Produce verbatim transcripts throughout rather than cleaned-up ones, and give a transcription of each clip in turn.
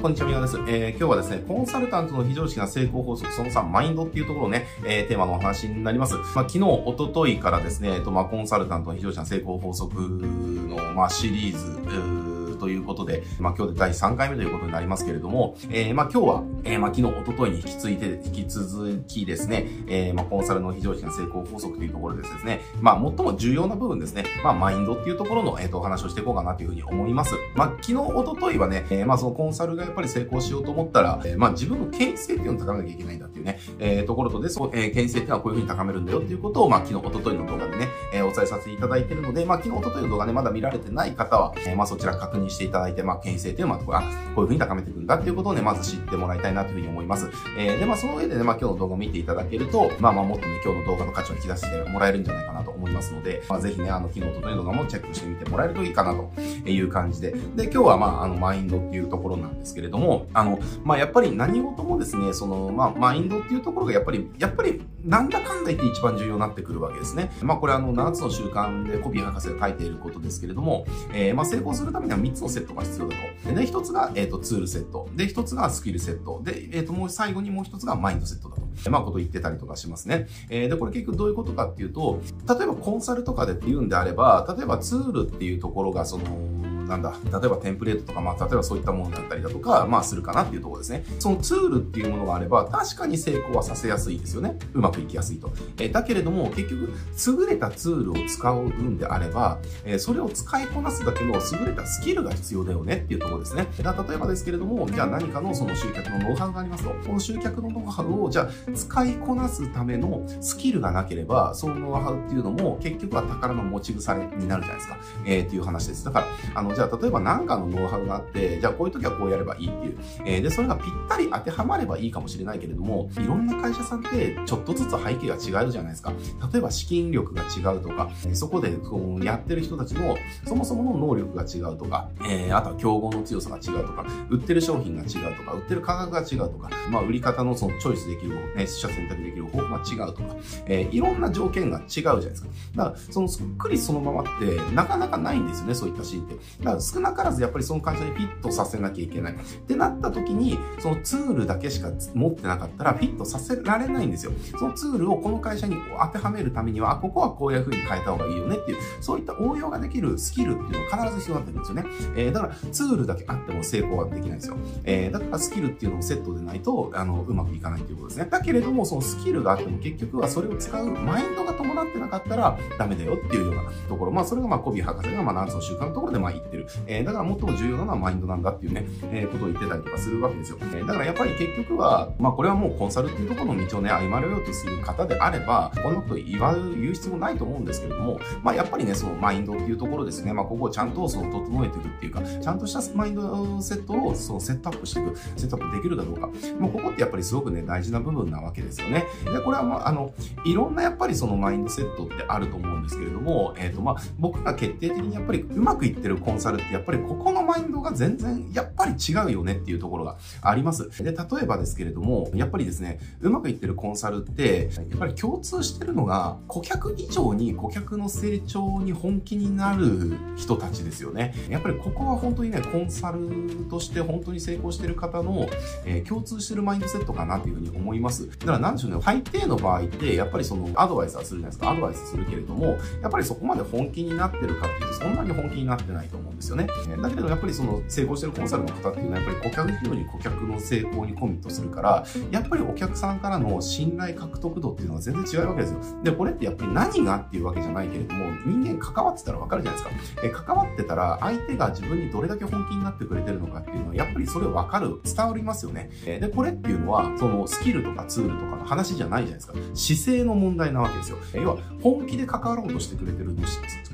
こんにちは、みなです。えー、今日はですね、コンサルタントの非常識な成功法則そのさん、マインドっていうところをね、えー、テーマのお話になります。まあ、昨日、おとといからですね、えっと、まあ、コンサルタントの非常識な成功法則の、まあ、シリーズ、ということで、まあ、今日でだいさんかいめということになりますけれども、えー、まあ、今日は、えー、まあ、昨日、おとといに引き継いで、引き続きですね、えー、まあ、コンサルの非常識な成功法則というところでですね、まあ、最も重要な部分ですね、まあ、マインドっていうところの、えっと、お話をしていこうかなというふうに思います。まあ、昨日、おとといはね、えー、まあ、そのコンサルがやっぱり成功しようと思ったら、えー、まあ、自分の権威性っていうのを高めなきゃいけないんだっていうね、えー、ところとで、そう、えー、権威性っていうのはこういうふうに高めるんだよっていうことを、まあ、昨日、おとといの動画でね、えー、お伝えさせていただいているので、まあ、昨日、おとといの動画ね、まだ見られてない方は、えー、まあ、そちら確認していただいて、まあ、権威性というのは、こういうふうに高めていくんだっていうことをね、まず知ってもらいたいなというふうに思います。えー、で、まあ、その上でね、まあ、今日の動画を見ていただけると、まあまあ、もっとね、今日の動画の価値を引き出してもらえるんじゃないかなと思いますので、まあ、ぜひね、あの、昨日との動画もチェックしてみてもらえるといいかなという感じで、で、今日はまあ、あの、マインドっていうところなんですけれども、あの、まあ、やっぱり何事もですね、その、まあ、マインドっていうところがやっぱり、やっぱり、なんだかんだ言って一番重要になってくるわけですね。まあ、これあの、ななつの習慣でコピー博士が書いていることですけれども、えー、まあ、成功するためにはみっつのセットが必要だと。で、ひとつが、えっと、ツールセット。で、ひとつがスキルセット。で、えっと、もう最後にもうひとつがマインドセットだと。まあ、こと言ってたりとかしますね。えー、で、これ結局どういうことかっていうと、例えばコンサルとかでっていうんであれば、例えばツールっていうところが、その、なんだ、例えばテンプレートとか、まあ、例えばそういったものだったりだとか、まあ、するかなっていうところですね。そのツールっていうものがあれば、確かに成功はさせやすいですよね。うまくいきやすいと。えー、だけれども、結局、優れたツールを使うんであれば、えー、それを使いこなすだけの優れたスキルが必要だよねっていうところですね。だから例えばですけれども、じゃあ何かのその集客のノウハウがありますと。この集客のノウハウを、じゃあ、使いこなすためのスキルがなければ、そのノウハウっていうのも、結局は宝の持ち腐れになるじゃないですか。えー、っていう話です。だから、あの、じゃあ例えば何かのノウハウがあって、じゃあこういう時はこうやればいいっていう。えー、で、それがぴったり当てはまればいいかもしれないけれども、いろんな会社さんってちょっとずつ背景が違うじゃないですか。例えば資金力が違うとか、そこでこうやってる人たちのそもそもの能力が違うとか、えー、あとは競合の強さが違うとか、売ってる商品が違うとか、売ってる価格が違うとか、まあ売り方のそのチョイスできる、ね、取捨選択できる方法が違うとか、えー、いろんな条件が違うじゃないですか。だから、そのそっくりそのままってなかなかないんですよね、そういったシーンって。だから少なからずやっぱりその会社にフィットさせなきゃいけない。ってなった時に、そのツールだけしか持ってなかったらフィットさせられないんですよ。そのツールをこの会社に当てはめるためには、ここはこういう風に変えた方がいいよねっていう、そういった応用ができるスキルっていうのは必ず必要になってくるんですよね。えー、だからツールだけあっても成功はできないんですよ。えー、だからスキルっていうのをセットでないと、あの、うまくいかないということですね。だけれども、そのスキルがあっても結局はそれを使うマインドが伴ってなかったらダメだよっていうようなところ。まあ、それがまあ、コビー博士がまあ、ななつの習慣のところでまあ、言ってる。えー、だから最も重要なのはマインドなんだっていうね、えー、ことを言ってたりとかするわけですよ。えー、だからやっぱり結局は、まあこれはもうコンサルっていうところの道をね、歩まれようとする方であれば、こんなこと言わず言う必要もないと思うんですけれども、まあやっぱりね、そのマインドっていうところですね、まあここをちゃんとその整えていくっていうか、ちゃんとしたマインドセットをそのセットアップしていく、セットアップできるかどうか、もうここってやっぱりすごくね、大事な部分なわけですよね。で、これはまあ、あの、いろんなやっぱりそのマインドセットってあると思うんですけれども、えっとまあ僕が決定的にやっぱりうまくいってるコンサルってやっぱりここのマインドが全然やっぱり違うよねっていうところがあります。で、例えばですけれども、やっぱりですね、うまくいってるコンサルって、やっぱり共通してるのが、顧客以上に顧客の成長に本気になる人たちですよね。やっぱりここは本当にね、コンサルとして本当に成功してる方の、えー、共通してるマインドセットかなっていうふうに思います。だからなんでしょうね、大抵の場合って、やっぱりそのアドバイスはするじゃないですか、アドバイスするけれども、やっぱりそこまで本気になってるかっていうと、そんなに本気になってないと思うんですよね。だけどやっぱりその成功してるコンサルの方っていうのはやっぱり顧客以上に顧客の成功にコミットするから、やっぱりお客さんからの信頼獲得度っていうのは全然違うわけですよ。で、これってやっぱり何がっていうわけじゃないけれども、人間関わってたらわかるじゃないですか。え、関わってたら相手が自分にどれだけ本気になってくれてるのかっていうのはやっぱりそれわかる、伝わりますよね。で、これっていうのはそのスキルとかツールとかの話じゃないじゃないですか。姿勢の問題なわけですよ。要は本気で関わろうとしてくれてる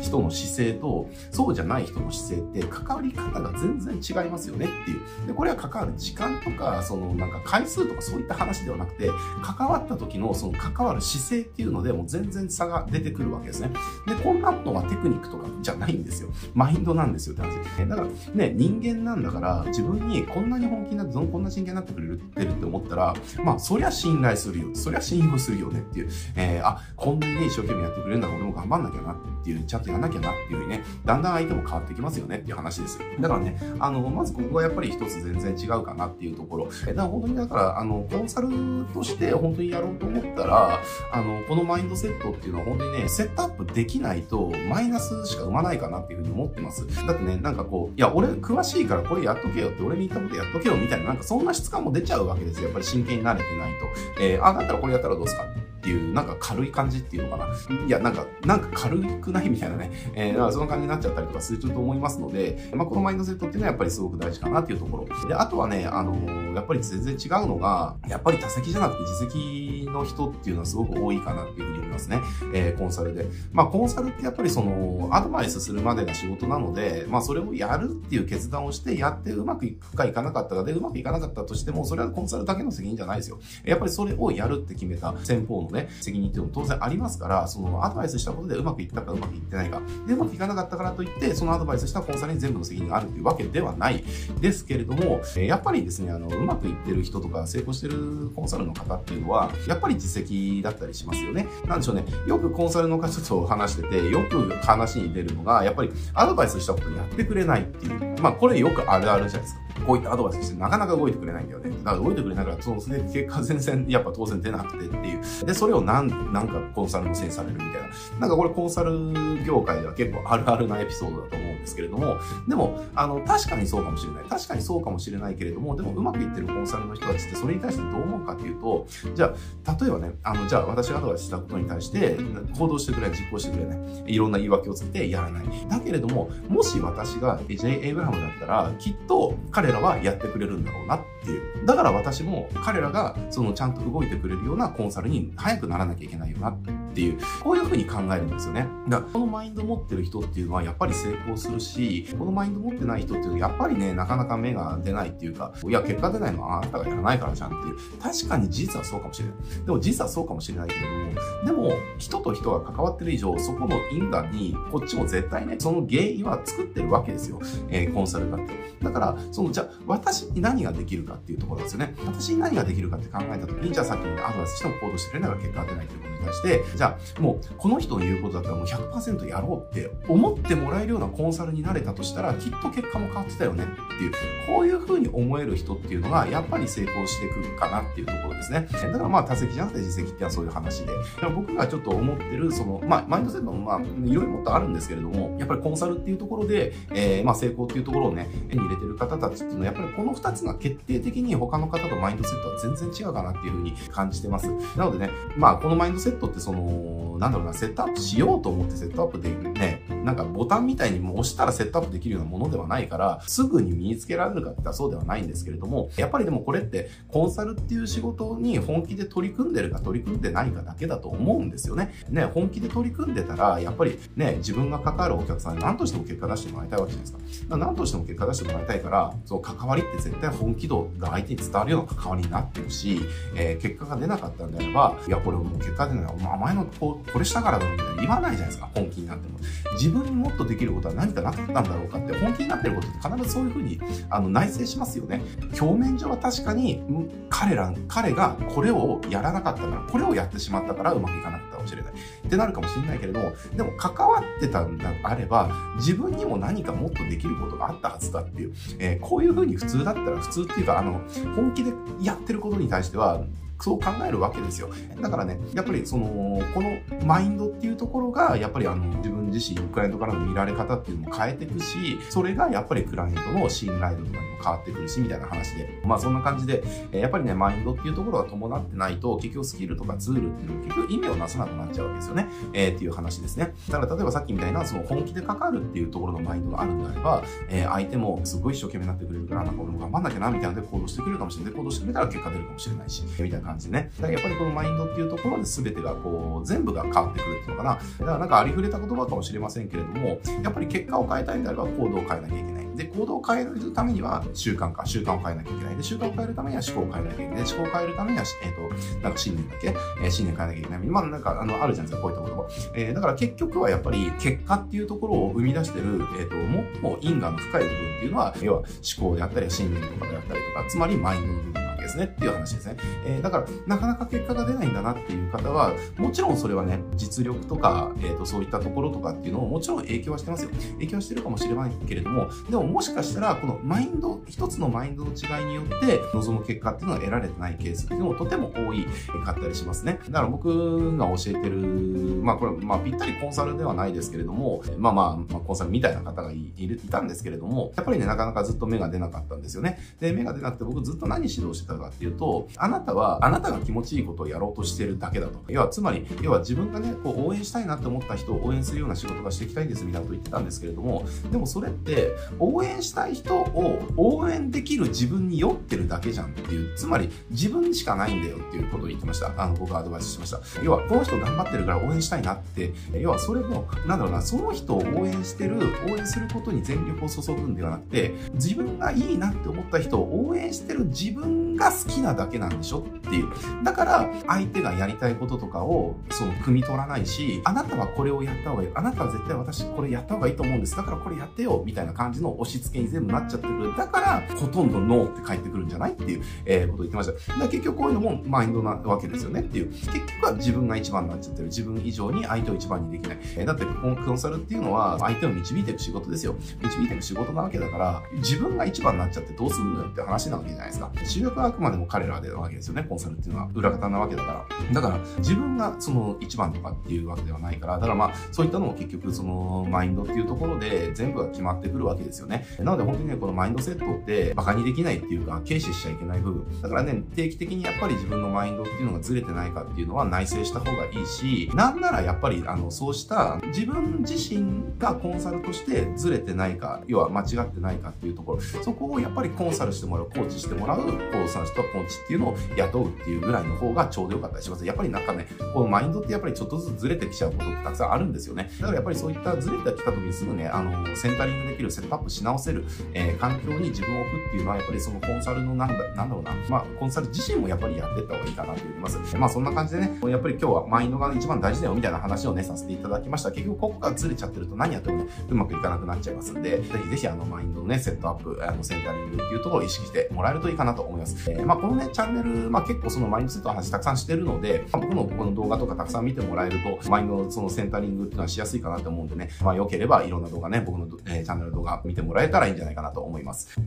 人の姿勢と、そうじゃない人の姿勢って関わり方が全然違いますよねっていう。で、これは関わる時間とか、そのなんか回数とかそういった話ではなくて、関わった時のその関わる姿勢っていうのでもう全然差が出てくるわけですね。で、こんなのはテクニックとかじゃないんですよ。マインドなんですよって話。だからね、人間なんだから自分にこんなに本気になって、こんな真剣になってくれるって思ったら、まあそりゃ信頼するよ。そりゃ信用するよねっていう。えー、あ、こんなに一生懸命やってくれるんだから俺も頑張んなきゃなっていう、ちゃんとやんなきゃなっていうね、だんだん相手も変わってきますよ。よねっていう話ですよ。だからね、あのまずここがやっぱり一つ全然違うかなっていうところ。だから本当にだからあのコンサルとして本当にやろうと思ったら、あのこのマインドセットっていうのは本当にね、セットアップできないとマイナスしか生まないかなっていうふうに思ってます。だってね、なんかこう、いや俺詳しいからこれやっとけよって、俺に言ったことやっとけよみたいな、なんかそんな質感も出ちゃうわけですよ。やっぱり真剣に慣れてないと、えー、あだったらこれやったらどうですかっていう、なんか軽い感じっていうのかな。いや、なんか、なんか軽くないみたいなね。えー、その感じになっちゃったりとかすると思いますので、まあ、このマインドセットっていうのはやっぱりすごく大事かなっていうところ。で、あとはね、あのー、やっぱり全然違うのが、やっぱり他責じゃなくて自責の人っていうのはすごく多いかなっていうふうに思いますね。えー、コンサルで。まあ、コンサルってやっぱりその、アドバイスするまでが仕事なので、まあ、それをやるっていう決断をして、やってうまくいくかいかなかったかで、うまくいかなかったとしても、それはコンサルだけの責任じゃないですよ。やっぱりそれをやるって決めた先方のね、責任っていうのも当然ありますから、そのアドバイスしたことでうまくいったかうまくいってないか、でうまくいかなかったからといって、そのアドバイスしたコンサルに全部の責任があるというわけではないですけれども、やっぱりですね、あの、うまくいってる人とか成功してるコンサルの方っていうのは、やっぱり実績だったりしますよね。なんでしょうね、よくコンサルの方と話してて、よく話に出るのが、やっぱりアドバイスしたことやってくれないっていう、まあこれよくあるあるじゃないですか。こういったアドバイスしてなかなか動いてくれないんだよね。だから動いてくれないから、その結果全然、やっぱ当然出なくてっていう。で、それをなん、なんかコンサルのせいにされるみたいな。なんかこれコンサル業界では結構あるあるなエピソードだと思うんですけれども、でも、あの、確かにそうかもしれない。確かにそうかもしれないけれども、でもうまくいってるコンサルの人たちってそれに対してどう思うかっていうと、じゃあ、例えばね、あの、じゃあ私がアドバイスしたことに対して行動してくれない、実行してくれない。いろんな言い訳をつけてやらない。だけれども、もし私が ジェイ エイブラハムだったら、きっと彼彼らはやってくれるんだろうなっていう。だから私も彼らがそのちゃんと動いてくれるようなコンサルに早くならなきゃいけないよなっていう、こういう風に考えるんですよね。だからこのマインド持ってる人っていうのはやっぱり成功するし、このマインド持ってない人っていうのはやっぱりね、なかなか芽が出ないっていうか、いや結果出ないのはあなたがやらないからじゃんっていう。確かに事実はそうかもしれない。でも事実はそうかもしれないけれども、でも人と人が関わってる以上、そこの因果にこっちも絶対ね、その原因は作ってるわけですよ。えー、コンサルだって。だからそのじゃあ私に何ができるかっていうところですよね。私に何ができるかって考えたときに、じゃあさっきのアドバイスしても行動してくれないから結果が出ないということに対して、じゃあもうこの人の言うことだったらもう ひゃくパーセント やろうって思ってもらえるようなコンサルになれたとしたら、きっと結果も変わってたよねっていう、こういう風に思える人っていうのがやっぱり成功してくるかなっていうところですね。だからまあ他責じゃなくて自責っていうのはそういう話で、僕がちょっと思ってるその、まあマインドセットもまあいろいろもっとあるんですけれども、やっぱりコンサルっていうところで、えー、まあ成功っていうところをね、手に入れてる方たちっていうのはやっぱりこのふたつが決定的に他の方とマインドセットは全然違うかなっていうふうに感じてます。なのでね、まあこのマインドセットってその、なんだろうな、セットアップしようと思ってセットアップでね、なんかボタンみたいにもう押したらセットアップできるようなものではないから、すぐに身につけられるかって言ったらそうではないんですけれども、やっぱりでもこれってコンサルっていう仕事に本気で取り組んでるか取り組んでないかだけだと思うんですよね。ね、本気で取り組んでたら、やっぱりね、自分が関わるお客さんに何としても結果出してもらいたいわけじゃないですか。だから何としても結果出してもらいたいから、その関わりって絶対本気度が相手に伝わるような関わりになってるし、えー、結果が出なかったんであれば、いや、これもう結果出ない。お前のこう、これしたからだろみたいな言わないじゃないですか、本気になっても。自分にもっとできることは何かなかったんだろうかって、本気になってることって必ずそういうふうにあの内省しますよね。表面上は確かに、彼ら、彼がこれをやらなかったから、これをやってしまったからうまくいかなかったかもしれない。ってなるかもしれないけれども、でも関わってたんであれば、自分にも何かもっとできることがあったはずだっていう、えー、こういうふうに普通だったら、普通っていうか、あの、本気でやってることに対しては、そう考えるわけですよ。だからね、やっぱりその、このマインドっていうところが、やっぱりあの、自分自身、クライアントからの見られ方っていうのも変えていくし、それがやっぱりクライアントの信頼度とかにも変わってくるし、みたいな話で。まあそんな感じで、やっぱりね、マインドっていうところが伴ってないと、結局スキルとかツールっていうのは結局意味をなさなくなっちゃうわけですよね。えー、っていう話ですね。だから例えばさっきみたいな、その本気で関わるっていうところのマインドがあるんであれば、えー、相手もすごい一生懸命になってくれるから、なんか俺も頑張んなきゃな、みたいなので行動してくれるかもしれない。行動してくれたら結果出るかもしれないし、みたいな感じでね。だからやっぱりこのマインドっていうところで全てがこう、全部が変わってくるっていうのかな。だからなんかありふれた言葉かもしれませんけれども、やっぱり結果を変えたいんであれば行動を変えなきゃいけない。で、行動を変えるためには習慣か、習慣を変えなきゃいけない。で、習慣を変えるためには思考を変えなきゃいけない。思考を変えるためには、えっ、ー、と、なんか信念だけ、えー、信念変えなきゃいけない。まあなんか、あの、あるじゃないですか、こういった言葉。えー、だから結局はやっぱり結果っていうところを生み出してる、えっ、ー、と、最も因果の深い部分っていうのは、要は思考であったり、信念とかであったりとか、つまりマインドの部分。けですねっていう話ですね。えー、だからなかなか結果が出ないんだなっていう方は、もちろんそれはね、実力とか、えーと、そういったところとかっていうのをもちろん影響はしてますよ。影響はしてるかもしれないけれども、でももしかしたらこのマインド、一つのマインドの違いによって望む結果っていうのは得られてないケースっていうのもとても多いかったりしますね。だから僕が教えてる、まあこれまあぴったりコンサルではないですけれども、まあまあ、まあ、コンサルみたいな方がいるいたんですけれども、やっぱりね、なかなかずっと芽が出なかったんですよね。で、芽が出なくて僕ずっと何指導してたかっていうと、あなたはあなたが気持ちいいことをやろうとしてるだけだと。要はつまり、要は自分がね、こう応援したいなって思った人を応援するような仕事がしていきたいんですみたいなこと言ってたんですけれども、でもそれって応援したい人を応援できる自分に酔ってるだけじゃんっていう、つまり自分しかないんだよっていうことを言ってました。あの、僕はアドバイスしました。要はこの人頑張ってるから応援したいなって、要はそれも、なんだろうな、その人を応援してる、応援することに全力を注ぐんではなくて、自分がいいなって思った人を応援してる自分が好きなだけなんでしょっていう。だから相手がやりたいこととかをその汲み取らないし、あなたはこれをやった方がいい、あなたは絶対私これやった方がいいと思うんです、だからこれやってよみたいな感じの押し付けに全部なっちゃってる。だからほとんどノーって返ってくるんじゃないっていう、えー、ことを言ってました。だから結局こういうのもマインドなわけですよねっていう。結局は自分が一番になっちゃってる、自分以上に相手を一番にできない、えー、だってコンサルっていうのは相手を導いていく仕事ですよ。導いていく仕事なわけだから、自分が一番になっちゃってどうするのよって話なわけじゃないですか。主役はあくまでも彼らでなわけですよね。コンサルっていうのは裏方なわけだから、だから自分がその一番とかっていうわけではないから、だからまあそういったのも結局そのマインドっていうところで全部が決まってくるわけですよね。なので本当にね、このマインドセットってバカにできないっていうか、軽視しちゃいけない部分だからね、定期的にやっぱり自分のマインドっていうのがずれてないかっていうのは内省した方がいいし、なんならやっぱりあのそうした自分自身がコンサルとしてずれてないか、要は間違ってないかっていうところ、そこをやっぱりコンサルしてもらう、コーチしてもらう、コーチさんとコーチっていうのを雇うっていうぐらいの方がちょうどよかったりします。やっぱりなんかね、このマインドってやっぱりちょっとずつずれてきちゃうことってたくさんあるんですよね。だからやっぱりそういったずれてきた時にすぐね、あのセンタリングできる、セットアップし直せる、えー、環境に自分を置くっていうのはやっぱりそのコンサルのなんだ、なんだろうな、まあコンサル自身もやっぱりやってった方がいいかなと思います。まあそんな感じでね、やっぱり今日はマインドが一番大事だよみたいな話をねさせていただきました。結局ここがずれちゃってると何やってもねうまくいかなくなっちゃいますんで、ぜひぜひあのマインドのねセットアップ、あのセンタリングっていうところを意識してもらえるといいかなと思います。えー、まあこのねチャンネル、まあ結構そのマインドセットの話たくさんしてるので、まあ、僕のこの動画とかたくさん見てもらえるとマインドのそのセンタリングっていうのはしやすいかなと思うんでね、まあ良ければいろんな動画ね、僕の、えー、チャンネル動画見てもらえたらいいんじゃないかなと思います。